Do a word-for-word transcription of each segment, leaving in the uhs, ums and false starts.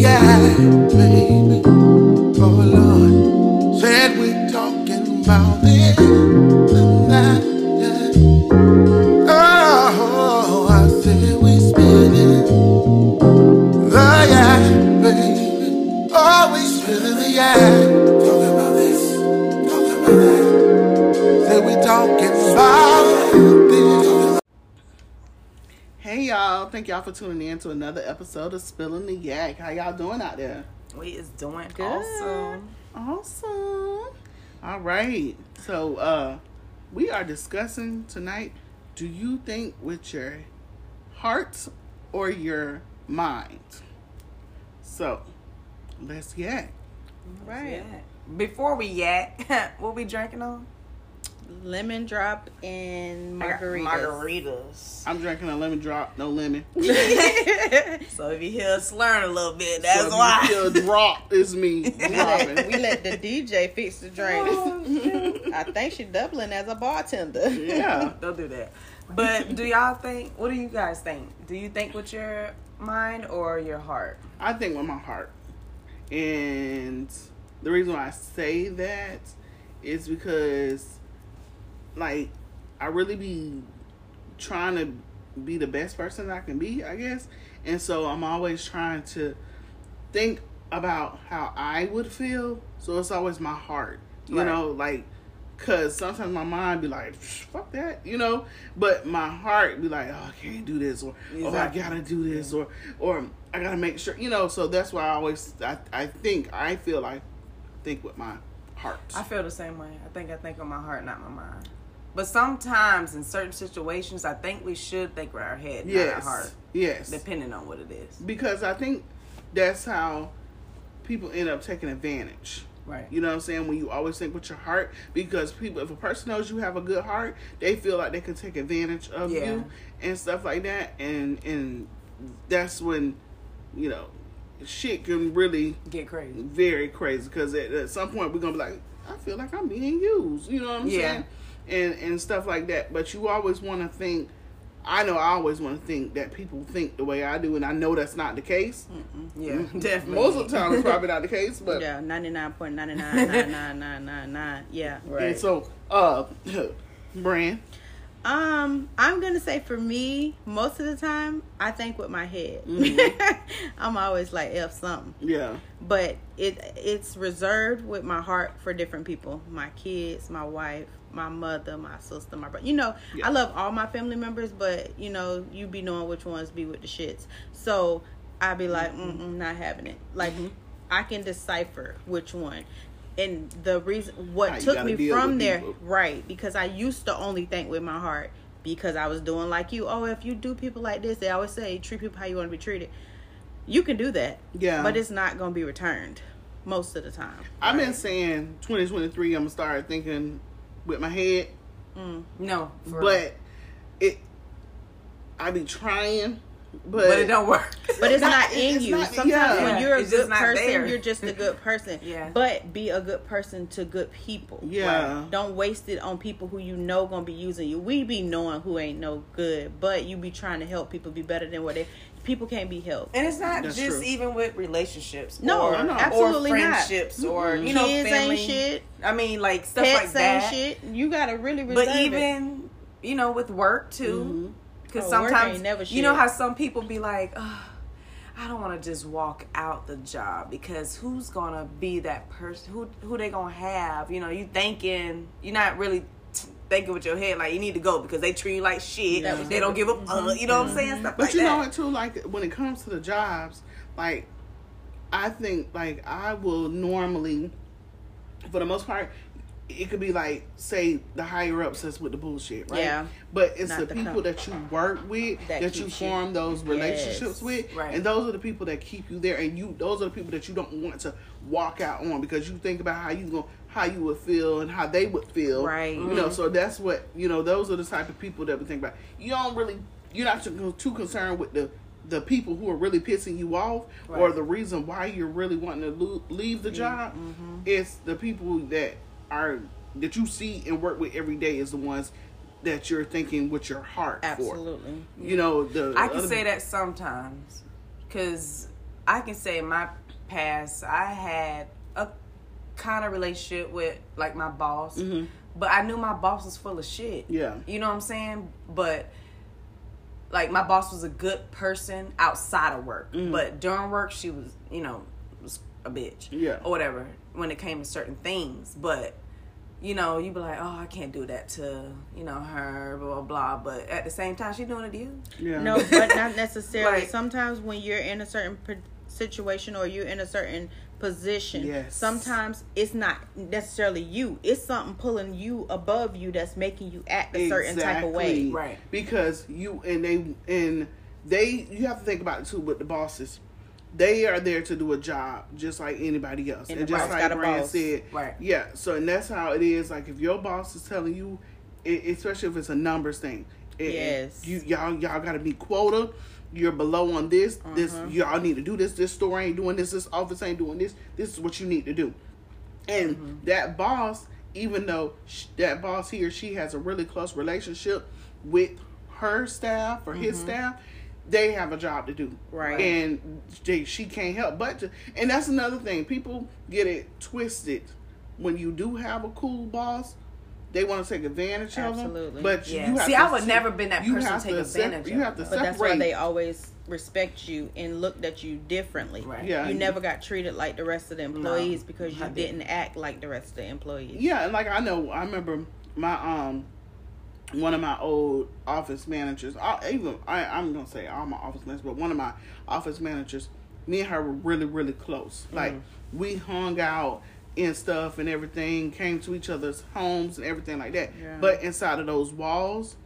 the eye, baby. Oh Lord, said we're talking about this tonight. Oh, I said we're spinning the eye, baby. Oh, we're spinning the eye. Talking about this, talking about that. Said we're talking about this. Hey y'all, thank y'all for tuning in to another episode of Spilling the Yak. How y'all doing out there? We is doing good. Awesome. Awesome. All right. So uh we are discussing tonight, do you think with your heart or your mind? So let's yak. All right. Yak. Before we yak, what we drinking on? Lemon drop and margaritas. Margaritas. I'm drinking a lemon drop, no lemon. So if you hear us slurring a little bit, that's so if why. You hear a drop, it's me dropping. We let the D J fix the drink. Oh, I think she's doubling as a bartender. Yeah, don't do that. But do y'all think? What do you guys think? Do you think with your mind or your heart? I think with my heart, and the reason why I say that is because, like, I really be trying to be the best person I can be, I guess. And so I'm always trying to think about how I would feel. So it's always my heart, you right. know, like, because sometimes my mind be like, fuck that, you know. But my heart be like, oh, I can't do this, or exactly. oh, I got to do this, yeah. or or I got to make sure, you know. So that's why I always, I, I think, I feel like, think with my heart. I feel the same way. I think I think with my heart, not my mind. But sometimes in certain situations, I think we should think with our head, yes. not our heart. Yes. Depending on what it is. Because I think that's how people end up taking advantage. Right. You know what I'm saying? When you always think with your heart. Because people, if a person knows you have a good heart, they feel like they can take advantage of yeah. you and stuff like that. And, and that's when, you know, shit can really get crazy. Very crazy. Because at, at some point, we're going to be like, I feel like I'm being used. You know what I'm yeah. saying? And and stuff like that. But you always want to think, I know I always want to think that people think the way I do, and I know that's not the case. Mm-mm. Yeah, mm-hmm. definitely. Most of the time it's probably not the case, but yeah, ninety-nine point nine nine nine nine nine nine. Yeah. Right. And so, uh, Bran? Um, I'm going to say for me, most of the time, I think with my head. Mm-hmm. I'm always like, F something. Yeah. But it it's reserved with my heart for different people. My kids, my wife, my mother, my sister, my brother. You know, yeah. I love all my family members, but, you know, you be knowing which ones be with the shits. So, I be like, mm-mm, mm-mm, not having it. Like, mm-hmm. I can decipher which one. And the reason, what I took me from there, people. Right, because I used to only think with my heart because I was doing like you. Oh, if you do people like this, they always say, treat people how you want to be treated. You can do that. Yeah. But it's not going to be returned most of the time. I've right? been saying twenty twenty-three, I'm going to start thinking with my head. Mm, no. For but real. it, I be trying. But, but it don't work. But it's not, not in it's you. Not, Sometimes yeah. when you're a it's good person, there. You're just a good person. yeah. But be a good person to good people. Yeah. Right? Don't waste it on people who you know gonna be using you. We be knowing who ain't no good, but you be trying to help people be better than what they. People can't be helped. And it's not That's just true. Even with relationships. No, or, no, absolutely or friendships not. Or you kids know family. Ain't shit. I mean, like stuff Pets like that. Ain't shit. You gotta really. But even it. You know with work too. Mm-hmm. Because oh, sometimes, never you know how some people be like, oh, I don't want to just walk out the job because who's going to be that person? Who who they going to have? You know, you thinking, you're not really t- thinking with your head like you need to go because they treat you like shit. Yeah. They don't give a fuck. You know what I'm saying? Stuff but like you that. Know it too, like when it comes to the jobs, like I think like I will normally, for the most part, it could be like, say, the higher ups that's with the bullshit, right? Yeah. But it's the, the people company. That you work with, that, that you form you. Those relationships yes. with, right. and those are the people that keep you there. And you, those are the people that you don't want to walk out on because you think about how you gonna, how you would feel and how they would feel, right? You mm-hmm. know, so that's what you know. Those are the type of people that we think about. You don't really, you're not too, too concerned with the. the people who are really pissing you off right. or the reason why you're really wanting to lo- leave the job. Mm-hmm. It's the people that are that you see and work with every day is the ones that you're thinking with your heart absolutely. For. Absolutely. You know, the I can other... say that sometimes cuz I can say in my past, I had a kind of relationship with, like, my boss. Mm-hmm. But I knew my boss was full of shit. Yeah. You know what I'm saying? But, like, my boss was a good person outside of work. Mm-hmm. But during work, she was, you know, was a bitch. Yeah. Or whatever, when it came to certain things. But, you know, you be like, oh, I can't do that to, you know, her, blah, blah, blah. But at the same time, she doing it to you. Yeah. No, but not necessarily. Like, sometimes when you're in a certain situation or you're in a certain position, yes, sometimes it's not necessarily you, it's something pulling you above you that's making you act a exactly. certain type of way, right? Because you and they and they you have to think about it too with the bosses. They are there to do a job just like anybody else, and, and just like Brian said, right? Yeah. So and that's how it is. Like if your boss is telling you, it, especially if it's a numbers thing, it, yes, you y'all y'all gotta be quota. You're below on this, uh-huh. this, y'all need to do this, this store ain't doing this, this office ain't doing this, this is what you need to do. And mm-hmm. that boss, even though sh- that boss he or she has a really close relationship with her staff or mm-hmm. his staff, they have a job to do. Right. And they, she can't help but to, and that's another thing, people get it twisted. When you do have a cool boss, they want to take advantage Absolutely. Of them. But yeah. you have See, to I would se- never been that person to take to advantage sep- of you have to separate. But that's why they always respect you and looked at you differently. Right. Yeah. You never got treated like the rest of the employees no, because you I didn't did. act like the rest of the employees. Yeah, and like I know, I remember my um, one of my old office managers, I, even, I, I'm going to say all my office managers, but one of my office managers, me and her were really, really close. Mm-hmm. Like, we hung out and stuff and everything, came to each other's homes and everything like that. Yeah. But inside of those walls,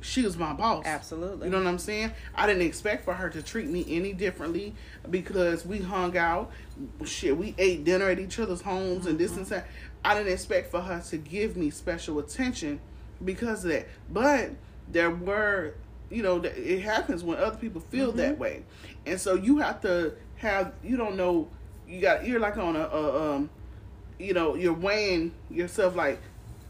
she was my boss. Absolutely. You know what I'm saying? I didn't expect for her to treat me any differently because we hung out. Shit, we ate dinner at each other's homes mm-hmm. and this and that. I didn't expect for her to give me special attention because of that. But there were, you know, it happens when other people feel mm-hmm. that way. And so you have to have, you don't know, you got you're like on a, a um, you know, you're weighing yourself. Like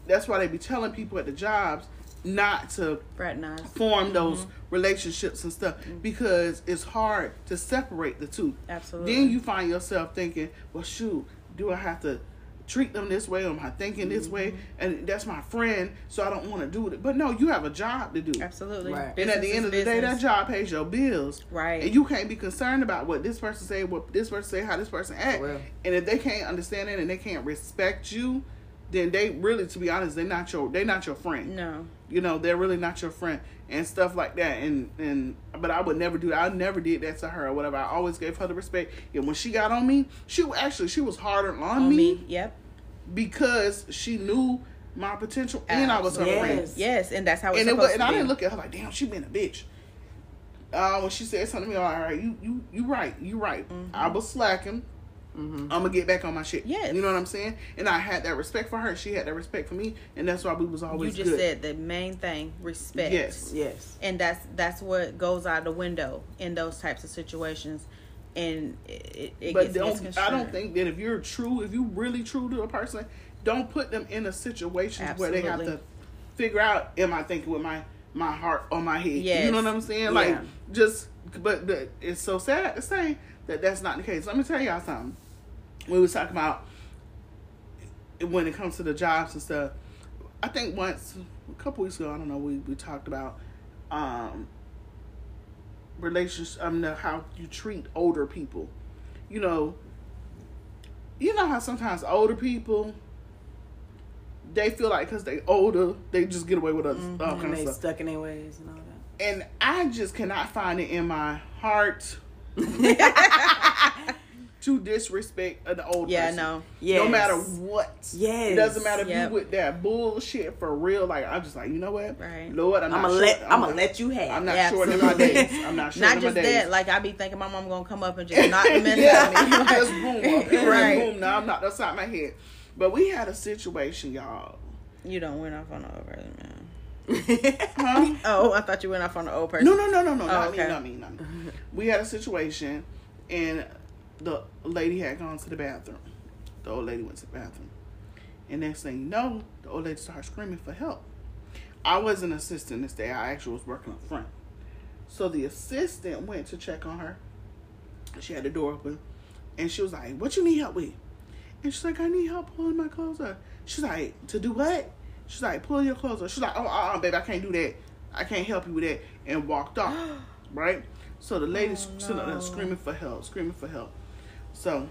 that's why they be telling people at the jobs not to Fraternize. form mm-hmm. those relationships and stuff mm-hmm. because it's hard to separate the two. Absolutely. Then you find yourself thinking, well, shoot, do I have to treat them this way? Or am I thinking mm-hmm. this way? And that's my friend, so I don't want to do it. But no, you have a job to do. Absolutely. Right. And at the end of the business. day, that job pays your bills. Right. And you can't be concerned about what this person say, what this person say, how this person act. Well. And if they can't understand it and they can't respect you, then they really, to be honest, they're not your they're not your friend. No. You know, they're really not your friend and stuff like that. And and but I would never do that. I never did that to her or whatever. I always gave her the respect. And when she got on me, she actually she was harder on, on me, me. Yep. Because she knew my potential and uh, I was her yes. friend. Yes, and that's how it's and supposed it was, to and be. And I didn't look at her like, damn, she been a bitch. Uh, when she said something to me, all right, you you you right, you right. Mm-hmm. I was slacking. Mm-hmm. I'm gonna get back on my shit. Yes. You know what I'm saying? And I had that respect for her. She had that respect for me, and that's why we was always good. You just good. said the main thing, respect. Yes, yes. And that's that's what goes out the window in those types of situations, and it, it but gets don't, I don't think that if you're true, if you really true to a person, don't put them in a situation Absolutely. where they have to figure out, am I thinking with my my heart or my head? Yes. You know what I'm saying? Yeah. Like just, but, but it's so sad to say that that's not the case. Let me tell y'all something. We was talking about when it comes to the jobs and stuff. I think once, a couple weeks ago, I don't know, we, we talked about um, relations, I mean, how you treat older people. You know, you know how sometimes older people, they feel like because they older, they just get away with us. Mm-hmm. All kind and of they stuff. Stuck in their ways and all that. And I just cannot find it in my heart to disrespect an old yeah, person. Yeah, no. Yes. No matter what. Yes. It doesn't matter if yep. you with that bullshit for real. Like, I'm just like, you know what? Right. Lord, I'm, I'm not sure. Let, I'm, I'm going to let you have I'm not yeah, sure in my days. I'm not sure in my days. Not just that. Like, I be thinking my mom going to come up and just knock mess yeah. at me. Like, just boom. People right. boom. Now I'm knocked outside my head. But we had a situation, y'all. You don't went off on the old person, man. Huh? Oh, I thought you went off on the old person. No, no, no, no, no. Oh, not okay. me, not me, not me. We had a situation, and the lady had gone to the bathroom. The old lady went to the bathroom. And next thing you know, the old lady started screaming for help. I was an assistant this day. I actually was working up front. So the assistant went to check on her. she had the door open, and she was like, what you need help with? And she's like, I need help pulling my clothes up. She's like, to do what? She's like, pulling your clothes up. She's like, oh, uh-uh, babe, I can't do that. I can't help you with that. And walked off, right? So the lady's oh, no. sitting up there screaming for help, screaming for help. So,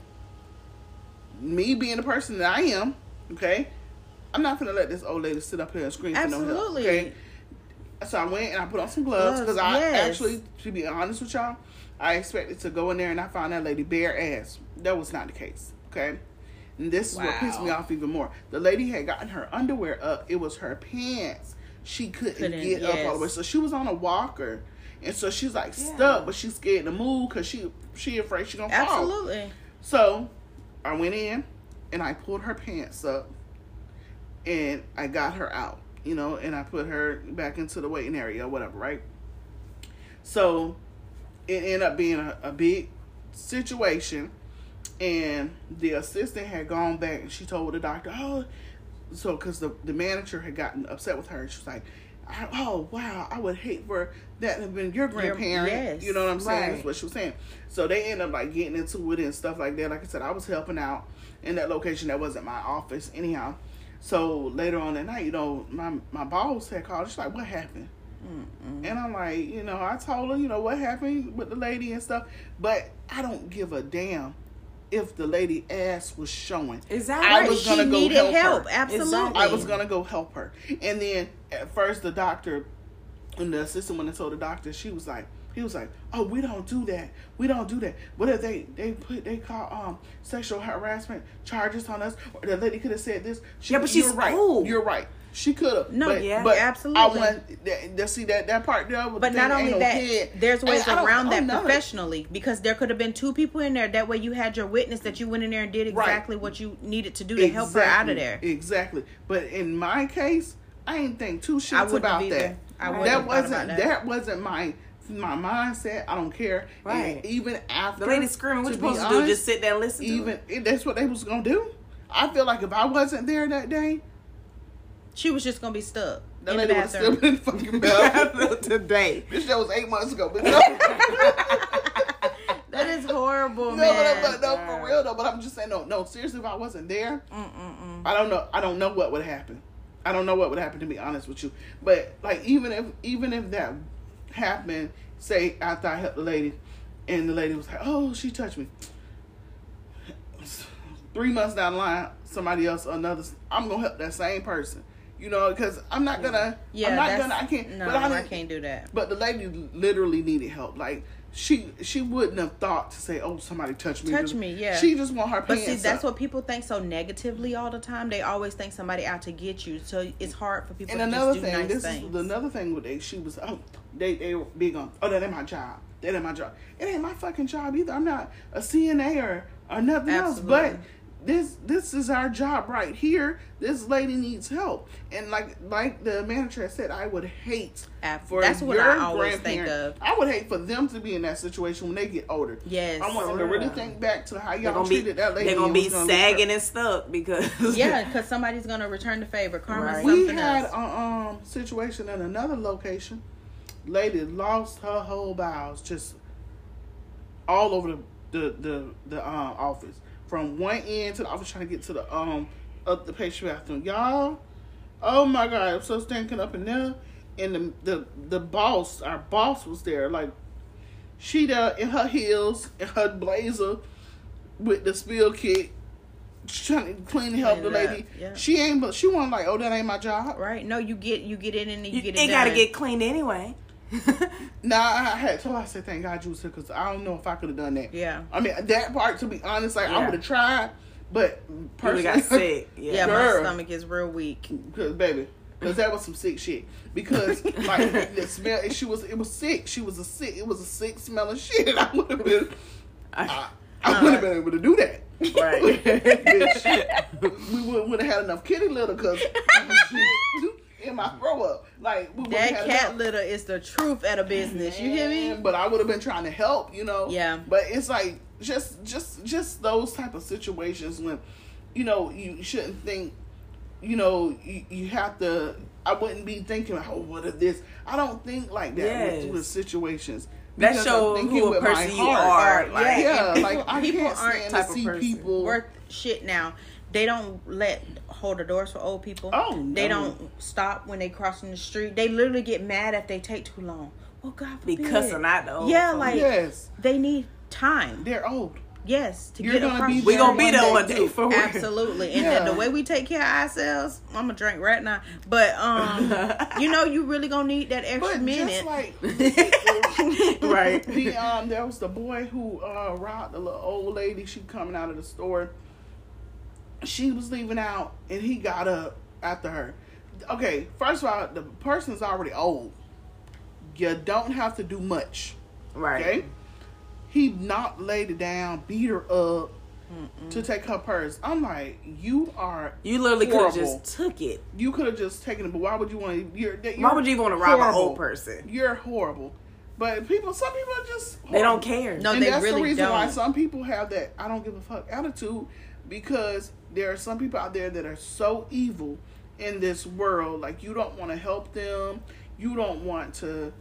me being the person that I am, okay, I'm not going to let this old lady sit up here and scream Absolutely. for no help, okay? So I went and I put on some gloves because I yes. actually, to be honest with y'all, I expected to go in there and I found that lady bare ass. That was not the case, okay? And this wow. is what pissed me off even more. The lady had gotten her underwear up. It was her pants. She couldn't, couldn't get yes. up all the way. So she was on a walker. And so she's like yeah. stuck, but she's scared to move because she, she afraid she's going to fall. Absolutely. So I went in and I pulled her pants up and I got her out, you know, and I put her back into the waiting area or whatever, right? So it ended up being a, a big situation. And the assistant had gone back and she told the doctor, oh, so because the, the manager had gotten upset with her. She was like, I, oh, wow, I would hate for that to have been your grandparent. Yes, you know what I'm saying? Right. That's what she was saying. So they end up, like, getting into it and stuff like that. Like I said, I was helping out in that location. That wasn't my office anyhow. So later on that night, you know, my, my boss had called. She's like, what happened? Mm-mm. And I'm like, you know, I told her, you know, what happened with the lady and stuff. But I don't give a damn if the lady ass was showing. Exactly. I was gonna she go needed help, help her. Absolutely. Exactly. I was gonna go help her. And then at first the doctor and the assistant went and told the doctor, she was like, he was like, oh, we don't do that. We don't do that. What if they, they put they call um sexual harassment charges on us? Or the lady could have said this. She, yeah, but she's right. Old. You're right. She could have. No, but, yeah, but absolutely. I want to see that, that part there. But not only that, no there's ways I, I around that professionally it. because there could have been two people in there. That way you had your witness that you went in there and did exactly right. what you needed to do to exactly. help her out of there. Exactly. But in my case, I ain't think two shits about that. I wouldn't that wasn't about that. That wasn't my my mindset. I don't care. Right. And even after the lady screaming, what you supposed to do? Just sit there and listen. Even to it. That's what they was gonna do. I feel like if I wasn't there that day, she was just going to be stuck. That lady was still in the fucking bathroom today. This show was eight months ago. But no. That is horrible, no, man. No, no, no, for real, though. But I'm just saying, no, no, seriously, if I wasn't there, Mm-mm-mm. I don't know. I don't know what would happen. I don't know what would happen, to be honest with you. But, like, even if even if that happened, say, after I helped the lady, and the lady was like, oh, she touched me. Three months down the line, somebody else or another, I'm going to help that same person. You know, because I'm not gonna, yeah, I'm not gonna, I can't, no, but I, I can't do that. But the lady literally needed help. Like she, she wouldn't have thought to say, "Oh, somebody touched me." Touch me, yeah. She just want her pants. But see, that's up. What people think so negatively all the time. They always think somebody out to get you, so it's hard for people. And to another just do thing, nice this things. Is another thing with they, she was, oh, they, they were big on, oh, that ain't my job. That ain't my job. It ain't my fucking job either. I'm not a C N A or or nothing Absolutely. else, but. This this is our job right here. This lady needs help, and like like the manager said, I would hate for that's what your I always think of. I would hate for them to be in that situation when they get older. Yes, I want them to really think back to how y'all treated be, that lady. They're gonna be gonna sagging and stuck because yeah, because somebody's gonna return the favor. Karma. Right. We had else. a um situation in another location. Lady lost her whole bowels just all over the the the, the um, office. From one end to the office, trying to get to the um up the patient bathroom, y'all. Oh my god, I'm so stinking up in there. And the the the boss, our boss was there, like she there in her heels and her blazer with the spill kit, trying to clean and help the lady. Yeah. She ain't, but she wasn't like, oh, that ain't my job, right? No, you get you get in and you, you get it. It gotta get cleaned anyway. Nah, I had told her, I said, thank God you was here, because I don't know if I could have done that. Yeah. I mean, that part, to be honest, like, yeah. I would have tried, but personally. You got sick. Yeah, yeah girl, my stomach is real weak. Because, baby, because that was some sick shit. Because, like, the smell, she was, it was sick. She was a sick, it was a sick smelling shit. I would have been, I, I uh, would have been able to do that. Right. Bitch, we wouldn't have had enough kitty litter, because. In my throw up, like we that had cat litter is the truth at a business. You hear me? But I would have been trying to help, you know. Yeah. But it's like just, just, just those type of situations when, you know, you shouldn't think, you know, you, you have to. I wouldn't be thinking, oh, what if this? I don't think like that yes. with, with situations. That shows who a person you are. Like, yeah, like people, I people aren't type to see of person. People worth shit now. They don't let hold the doors for old people. Oh, no. They don't stop when they crossing the street. They literally get mad if they take too long. Well, God forbid. Because they're not the old. Yeah, people. Like yes. They need time. They're old. Yes, to You're get across. We're gonna be there one day. For absolutely, and yeah. the, the way we take care of ourselves, I'm gonna drink right now. But um, you know, you really gonna need that extra but minute, just like, right? The um, there was the boy who uh robbed the little old lady. She coming out of the store. She was leaving out, and he got up after her. Okay, first of all, the person's already old. You don't have to do much, right? Okay? He knocked lady down, beat her up Mm-mm. to take her purse. I'm like, you are You literally could have just took it. You could have just taken it, but why would you want to... You're, you're why would you want to rob an old person? You're horrible. But people, some people are just... Horrible. They don't care. No, and they really don't. And that's the reason don't. why some people have that I don't give a fuck attitude, because there are some people out there that are so evil in this world. Like, you don't want to help them. You don't want to...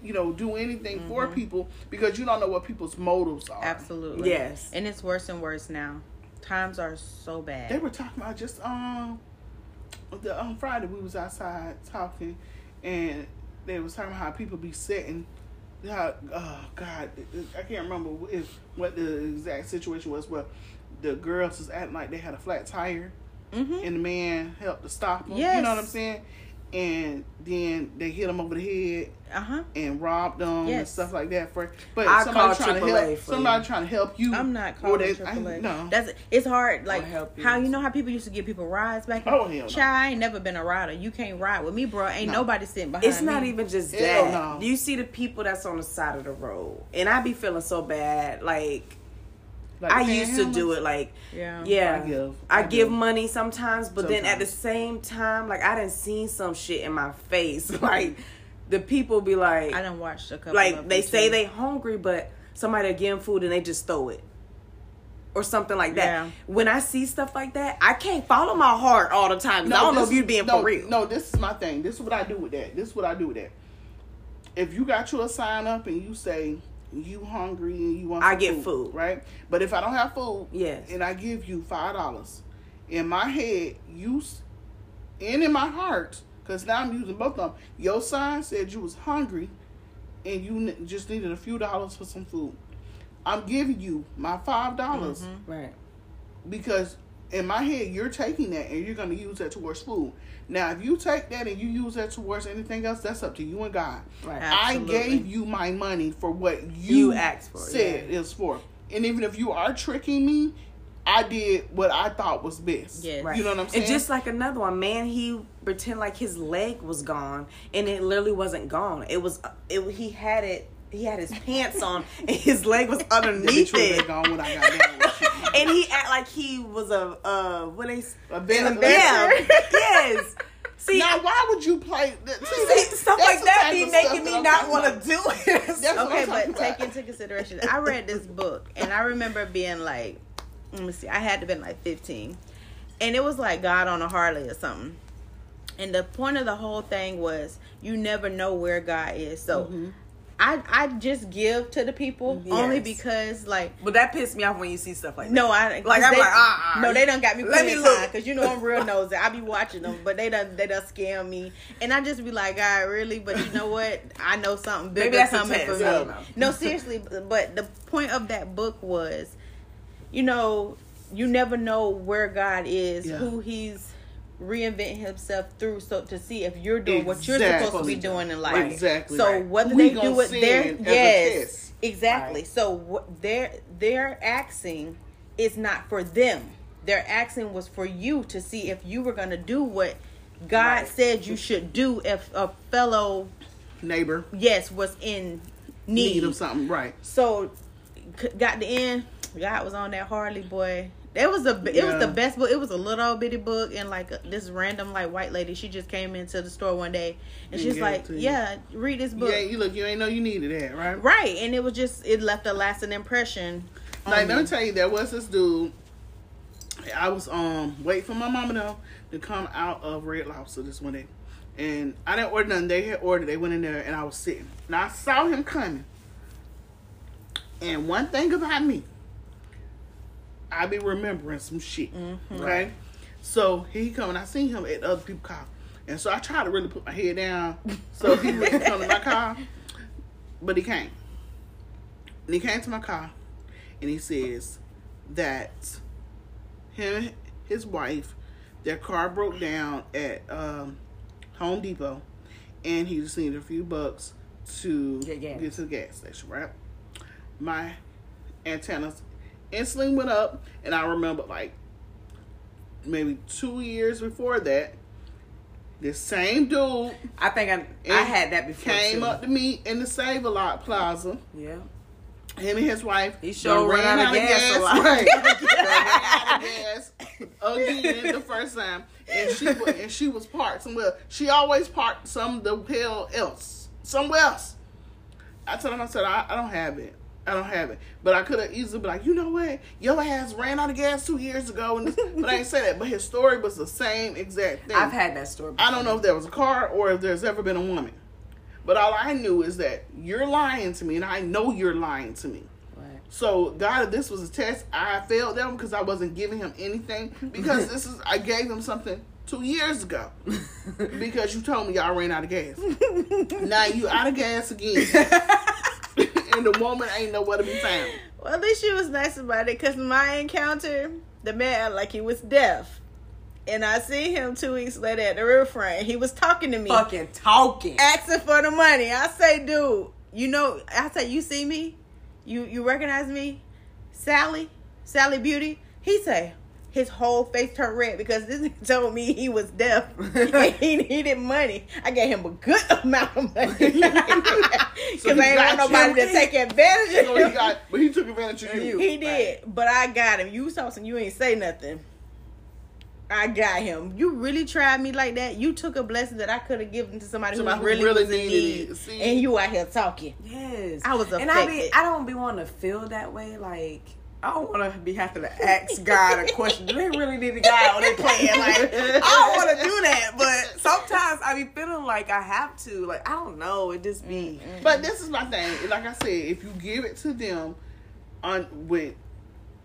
you know, do anything mm-hmm. for people, because you don't know what people's motives are. Absolutely. Yes. And it's worse and worse now. Times are so bad. They were talking about just um the on um, Friday we was outside talking, and they was talking about how people be sitting how oh God I can't remember if what the exact situation was, but the girls was acting like they had a flat tire mm-hmm. and the man helped to stop them. Yes. You know what I'm saying? And then they hit them over the head uh-huh. and robbed them yes. and stuff like that. For but I somebody trying Triple to help, A somebody you. trying to help you. I'm not calling they, Triple A. I, no, that's it's hard. Like you how you know how people used to give people rides back. Oh hell, child, no. I ain't never been a rider. You can't ride with me, bro. Ain't no. nobody sitting behind. It's me. Not even just that. Hell no. You see the people that's on the side of the road, and I be feeling so bad. Like. Like, I used to do it like yeah, yeah I give I, I give money sometimes, but sometimes. Then at the same time, like I done seen some shit in my face. Like the people be like, I done watched a couple. Like they say too. They hungry, but somebody give them food and they just throw it or something like that. Yeah. When I see stuff like that, I can't follow my heart all the time. No, I don't this, know if you being no, for real. No, this is my thing. This is what I do with that. This is what I do with that. If you got you a sign up and you say. You hungry and you want I get food, food. Right? But if I don't have food, yes. and I give you five dollars, in my head, you, and in my heart, because now I'm using both of them, your sign said you was hungry and you just needed a few dollars for some food. I'm giving you my five dollars. Mm-hmm. Right. Because in my head, you're taking that and you're going to use that towards food. Now, if you take that and you use that towards anything else, that's up to you and God. Right. I gave you my money for what you, you asked for, said yeah. is for. And even if you are tricking me, I did what I thought was best. Yes. Right. You know what I'm saying? And just like another one, man, he pretended like his leg was gone, and it literally wasn't gone. It was, it, he had it, he had his pants on, and his leg was underneath it. Gone when I got down with you. And he act like he was a uh, what they a benefactor. Yeah. Yes. See now, why would you play? See, see stuff like that be making me not want to do it. Okay, but take into consideration. I read this book, and I remember being like, let me see, I had to been like fifteen, and it was like God on a Harley or something. And the point of the whole thing was you never know where God is. So. Mm-hmm. I, I just give to the people yes. only because like but that pissed me off when you see stuff like that. No, I like I'm they, like ah uh-uh. no they done got me plenty of time because you know I'm real nosy. I be watching them, but they done they done scam me, and I just be like, God, really? But you know what? I know something bigger that's coming for me. No, no, seriously. But the point of that book was, you know, you never know where God is, yeah. who He's. Reinvent himself through so to see if you're doing exactly. what you're supposed to be doing in life. Exactly. So right. whether we they do it there, yes, exactly. Right. So wh- their their axing is not for them. Their axing was for you to see if you were going to do what God right. said you should do if a fellow neighbor, yes, was in need, need of something. Right. So got the end. God was on that Harley boy. It was a, it yeah. was the best book. It was a little bitty book, and like this random like white lady, she just came into the store one day, and she's like, "Yeah, read this book." Yeah, you look, you ain't know you needed that, right? Right, and it was just it left a lasting impression. Like, let me tell you, there was this dude. I was um waiting for my mama though to come out of Red Lobster this one day, and I didn't order nothing. They had ordered. They went in there, and I was sitting, and I saw him coming, And one thing about me, I be remembering some shit. Mm-hmm. Okay? So he come and I seen him at other people's car. And so I tried to really put my head down so he wouldn't come to my car. But he came. And he came to my car and he says that him and his wife, their car broke down at um, Home Depot and he just needed a few bucks to get, get to the gas station, right? My antennas instantly went up, and I remember like maybe two years before that, this same dude. I think I I had that before came too. Up to me in the Save a Lot Plaza. Yeah, him and his wife. He sure ran, ran out, out of gas, gas a lot. Right. Ran out of gas again the first time, and she was, and she was parked somewhere. She always parked some the hell else somewhere else. I told him, I said, I, I don't have it. I don't have it. But I could have easily been like, you know what? Your ass ran out of gas two years ago. And but I ain't say that. But his story was the same exact thing. I've had that story before. I don't know if there was a car or if there's ever been a woman. But all I knew is that you're lying to me. And I know you're lying to me. Right. So, God, if this was a test, I failed them because I wasn't giving him anything. Because this is, I gave him something two years ago. Because you told me y'all ran out of gas. Now you out of gas again. And the woman ain't nowhere to be found. Well, at least she was nice about it, because my encounter, the man, like, he was deaf. And I see him two weeks later at the riverfront. He was talking to me. Fucking talking. Asking for the money. I say, dude, you know, I say, you see me? You you recognize me? Sally? Sally Beauty? He say, his whole face turned red because this nigga told me he was deaf and he needed money. I gave him a good amount of money because so I ain't want nobody you. to take advantage of so him. He got, but he took advantage of you. He did, right. But I got him. You saw some, you ain't say nothing. I got him. You really tried me like that. You took a blessing that I could have given to somebody, somebody who really, really was needed in need, See? and you out here talking. Yes, I was affected. And I be, I don't be wanting to feel that way, like. I don't want to be having to ask God a question. Do they really need a guy on their plan? Like, I don't want to do that. But sometimes I be feeling like I have to. Like, I don't know. It just be. Mm-hmm. But this is my thing. Like I said, if you give it to them on with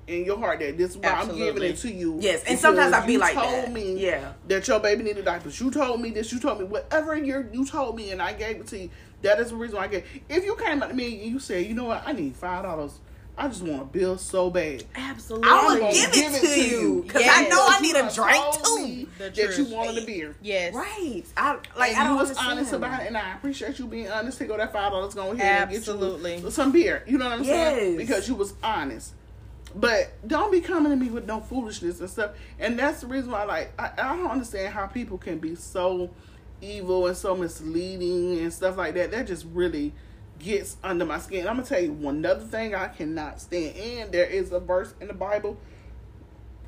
in your heart that this is why Absolutely. I'm giving it to you. Yes. And sometimes I be like that. You told me yeah. that your baby needed diapers. You told me this. You told me whatever you you told me and I gave it to you. That is the reason why I gave it. If you came up to me and you said, you know what? I need five dollars. I just want a bill so bad. Absolutely. I would give, give it to you. Because yes. I know I need a drink, too. That truth. You wanted a beer. Yes. Right. I, like, and I don't you was honest about it, and I appreciate you being honest. Take all that five dollars going here Absolutely. and get you some beer. You know what I'm yes. saying? Because you was honest. But don't be coming to me with no foolishness and stuff. And that's the reason why, like, I, I don't understand how people can be so evil and so misleading and stuff like that. That just really gets under my skin. I'm gonna tell you one other thing I cannot stand, and there is a verse in the Bible.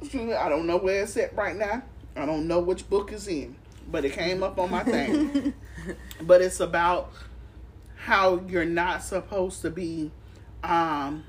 I don't know where it's at right now. I don't know which book it's in, but it came up on my thing. But it's about how you're not supposed to be um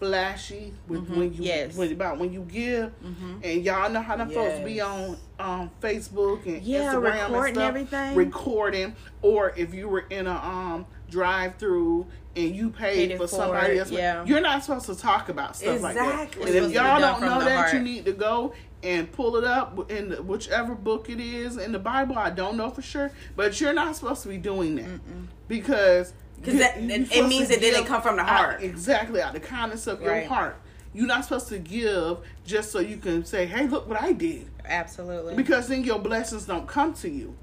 flashy with mm-hmm. when you yes. when, about when you give, mm-hmm. and y'all know how them yes. folks be on um Facebook and yeah, Instagram recording and stuff, everything. recording, or if you were in a um. drive through and you paid, paid for somebody else. Yeah. You're not supposed to talk about stuff exactly. like that. And if y'all don't know that, heart. you need to go and pull it up in the, whichever book it is in the Bible. I don't know for sure, but you're not supposed to be doing that Mm-mm. because you, that, it means it didn't come from the heart. Out, exactly, out of the kindness of right. your heart. You're not supposed to give just so you can say, "Hey, look what I did." Absolutely, because then your blessings don't come to you.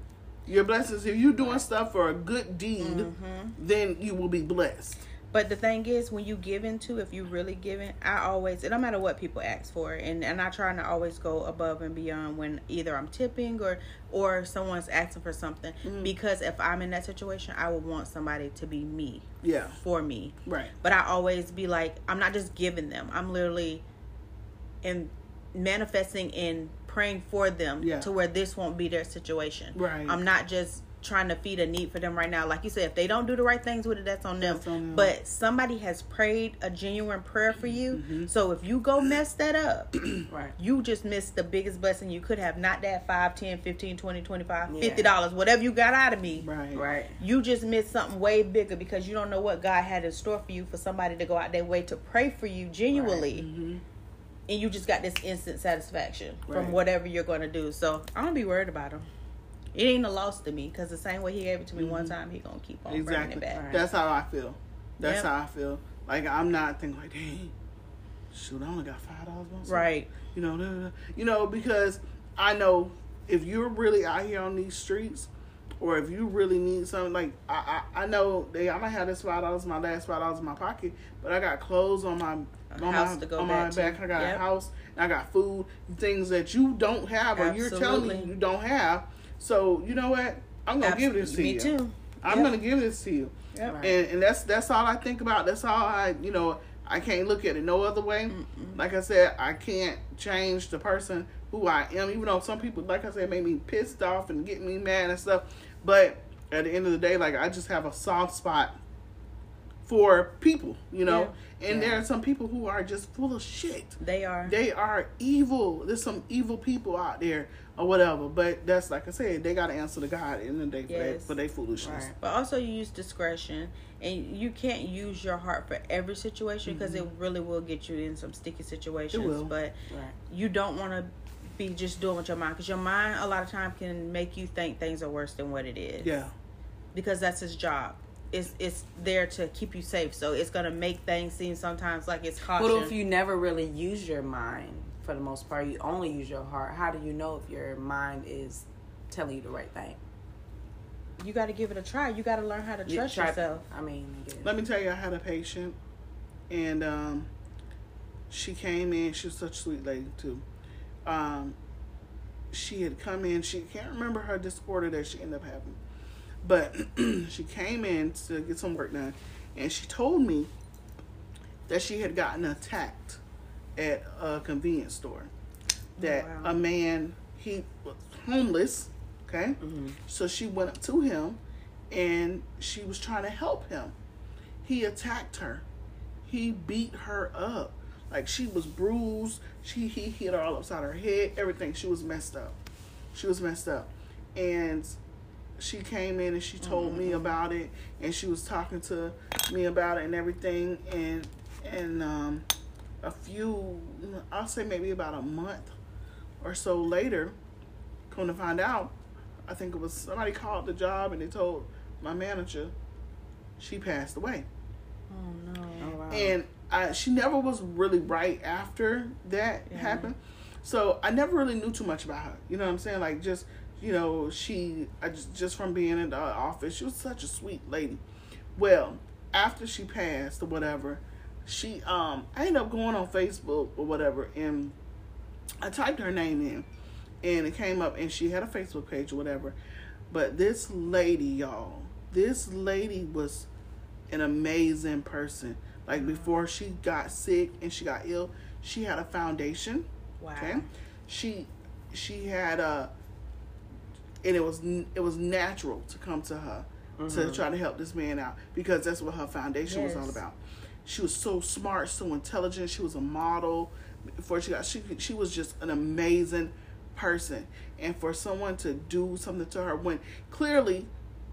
Your blessings, if you're doing stuff for a good deed, mm-hmm. then you will be blessed. But the thing is, when you give into, if you really give in, I always, it don't matter what people ask for, and, and I try to always go above and beyond when either I'm tipping or, or someone's asking for something. Mm-hmm. Because if I'm in that situation, I would want somebody to be me. Yeah. For me. Right. But I always be like, I'm not just giving them. I'm literally in manifesting in praying for them yeah. to where this won't be their situation. Right. I'm not just trying to feed a need for them right now. Like you said, if they don't do the right things with it, that's on them. That's on them. But somebody has prayed a genuine prayer for you. Mm-hmm. So if you go mess that up, right, you just missed the biggest blessing you could have. Not that five, ten, fifteen, twenty, twenty-five, yeah. fifty dollars, whatever you got out of me. Right. Right. You just missed something way bigger because you don't know what God had in store for you, for somebody to go out their way to pray for you genuinely. Right. Mm-hmm. And you just got this instant satisfaction right. from whatever you're going to do. So I don't be worried about them. It ain't a loss to me, because the same way he gave it to me mm-hmm. one time, he gonna keep on exactly. bringing it back. Right. That's how I feel. That's yep. how I feel. Like, I'm not thinking like, dang, shoot, I only got five dollars. Right. You know, blah, blah, blah. You know, because I know if you're really out here on these streets, or if you really need something, like I, I, I know they, I might have this five dollars, my last five dollars in my pocket, but I got clothes on my on house my, to go on back, my back. I got yep. a house, and I got food, things that you don't have, or Absolutely. You're telling me you don't have. So, you know what? I'm going to give this to you. Me too. I'm yep. going to give this to you. Yep. Right. And and that's that's all I think about. That's all I, you know, I can't look at it no other way. Mm-mm. Like I said, I can't change the person who I am, even though some people, like I said, make me pissed off and get me mad and stuff. But at the end of the day, like, I just have a soft spot for people, you know. Yeah. And yeah. there are some people who are just full of shit. They are. They are evil. There's some evil people out there or whatever. But that's, like I said, they got to answer to God in the day yes. for their foolishness. Right. But also, you use discretion. And you can't use your heart for every situation, because mm-hmm. it really will get you in some sticky situations. It will. But right. you don't want to be just doing with your mind, because your mind a lot of time can make you think things are worse than what it is. Yeah. Because that's his job. It's it's there to keep you safe, so it's gonna make things seem sometimes like it's caution. But if you never really use your mind, for the most part, you only use your heart. How do you know if your mind is telling you the right thing? You got to give it a try. You got to learn how to trust you yourself. To, I mean, yeah. Let me tell you, I had a patient, and um, she came in. She was such a sweet lady too. Um, she had come in. She can't remember her disorder that she ended up having. But she came in to get some work done, and she told me that she had gotten attacked at a convenience store. That oh, wow. a man, he was homeless, okay? Mm-hmm. So she went up to him, and she was trying to help him. He attacked her. He beat her up. Like, she was bruised. She, he hit her all upside her head, everything. She was messed up. She was messed up. And she came in and she told mm-hmm. me about it, and she was talking to me about it and everything, and and um, a few, I'll say maybe about a month or so later, come to find out, I think it was somebody called the job and they told my manager she passed away. Oh no! Oh, wow. And I, she never was really right after that yeah. happened, so I never really knew too much about her. You know what I'm saying? Like just. You know, she, I just, just from being in the office, she was such a sweet lady. Well, after she passed or whatever, she, um, I ended up going on Facebook or whatever, and I typed her name in, and it came up, and she had a Facebook page or whatever. But this lady, y'all, this lady was an amazing person. Like, before she got sick and she got ill, she had a foundation. Wow. Okay? She, she had a, and it was it was natural to come to her mm-hmm. to try to help this man out, because that's what her foundation yes. was all about. She was so smart, so intelligent. She was a model. Before she got, she she was just an amazing person. And for someone to do something to her, when clearly,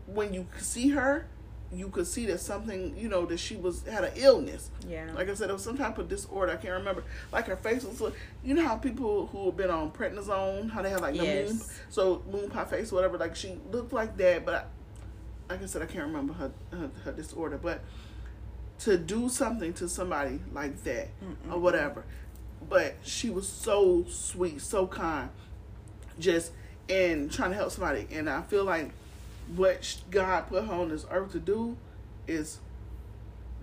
when you see her, you could see that something, you know, that she was had an illness. Yeah. Like I said, it was some type of disorder. I can't remember. Like, her face was, you know how people who have been on prednisone, how they have like the yes. moon, so moon pie face, whatever. Like, she looked like that, but I, like I said, I can't remember her, her her disorder. But to do something to somebody like that Mm-mm. or whatever, but she was so sweet, so kind, just and trying to help somebody. And I feel like what God put her on this earth to do is,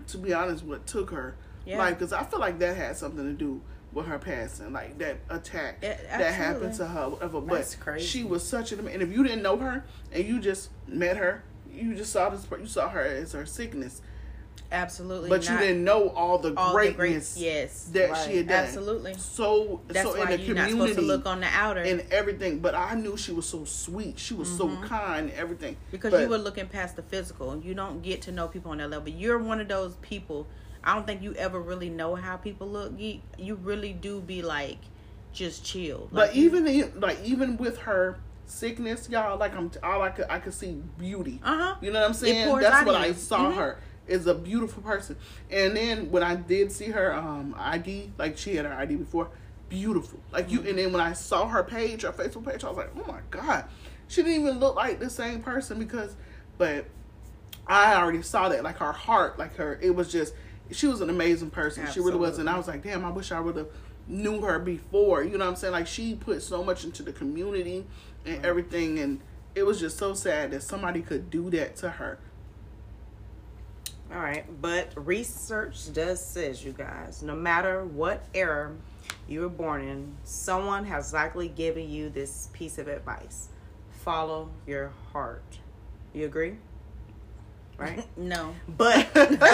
to be honest, what took her yeah. life. Because I feel like that had something to do with her passing, like that attack it, that happened to her. Whatever. That's but crazy. She was such an, and if you didn't know her and you just met her, you just saw this, you saw her as her sickness. Absolutely. But not. You didn't know all the all greatness the great, yes, that right. she had done. Absolutely. So, that's so why in the you're community, not supposed to look on the outer and everything. But I knew she was so sweet. She was mm-hmm. so kind. And everything because but, you were looking past the physical. You don't get to know people on that level. You're one of those people. I don't think you ever really know how people look. You, you really do be like just chill. Like, but even in, like even with her sickness, y'all, like I'm all I could I could see beauty. Uh huh. You know what I'm saying? That's what I saw mm-hmm. her. Is a beautiful person. And then when I did see her um, I D, like she had her I D before, beautiful. Like you. Mm-hmm. And then when I saw her page, her Facebook page, I was like, oh my God, she didn't even look like the same person because, but I already saw that, like her heart, like her, it was just, she was an amazing person. Absolutely. She really was. And I was like, damn, I wish I would have knew her before. You know what I'm saying? Like she put so much into the community and everything. And it was just so sad that somebody could do that to her. All right, but research does says, you guys, no matter what era you were born in, someone has likely given you this piece of advice. Follow your heart. You agree? Right? No. But, but, but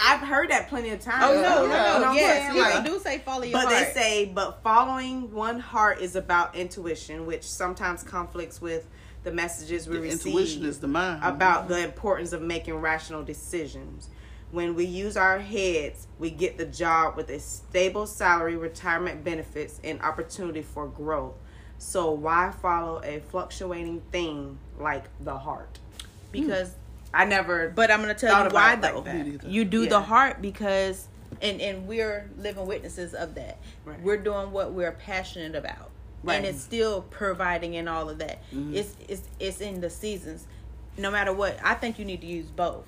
I've heard that plenty of times. Oh, no, no, no. no yes, yes like, they do say follow your but heart. But they say, but following one heart is about intuition, which sometimes conflicts with the messages we the receive intuition is the mind. About the importance of making rational decisions. When we use our heads, we get the job with a stable salary, retirement benefits, and opportunity for growth. So why follow a fluctuating thing like the heart? Because hmm. I never But I'm going to tell you why, though. Like you do yeah. the heart because, and, and we're living witnesses of that. Right. We're doing what we're passionate about. Right. And it's still providing in all of that. Mm-hmm. It's it's it's in the seasons. No matter what, I think you need to use both.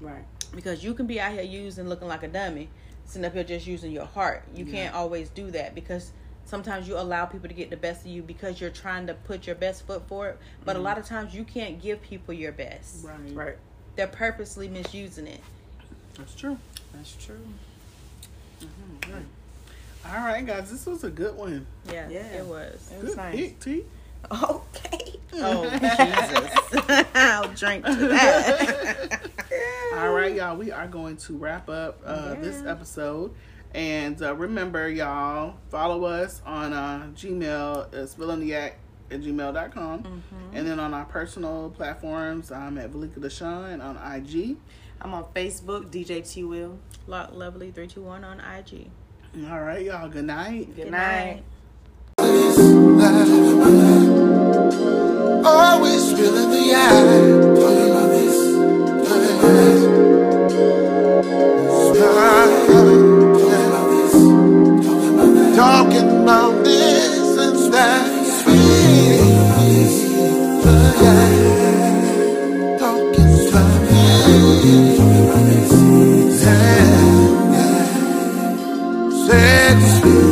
Right. Because you can be out here using, looking like a dummy, sitting up here just using your heart. You yeah. can't always do that because sometimes you allow people to get the best of you because you're trying to put your best foot forward. But mm-hmm. a lot of times you can't give people your best. Right. Right. They're purposely misusing it. That's true. That's true. Mm-hmm. Right. All right, guys, this was a good one. Yeah, yeah. it was. It good was nice. Pick, T. Okay. Oh, Jesus. I'll drink to that. All right, y'all, we are going to wrap up uh, yeah. this episode. And uh, remember, y'all, follow us on uh, Gmail, uh, spillintheact at gmail dot com. Mm-hmm. And then on our personal platforms, I'm at Velika Deshawn on I G. I'm on Facebook, D J T Will. Lock Lovely three two one on I G. All right, y'all. Good night. Good, good night. Always spilling the eye. Talking about this and that. Spilling talking about this. Let's